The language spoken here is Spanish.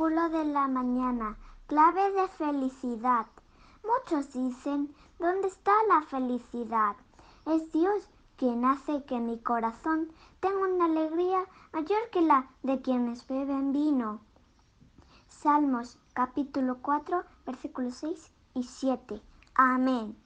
versículo de la mañana, clave de felicidad. Muchos dicen, ¿dónde está la felicidad? Es Dios quien hace que mi corazón tenga una alegría mayor que la de quienes beben vino. Salmos capítulo 4, versículos 6 y 7. Amén.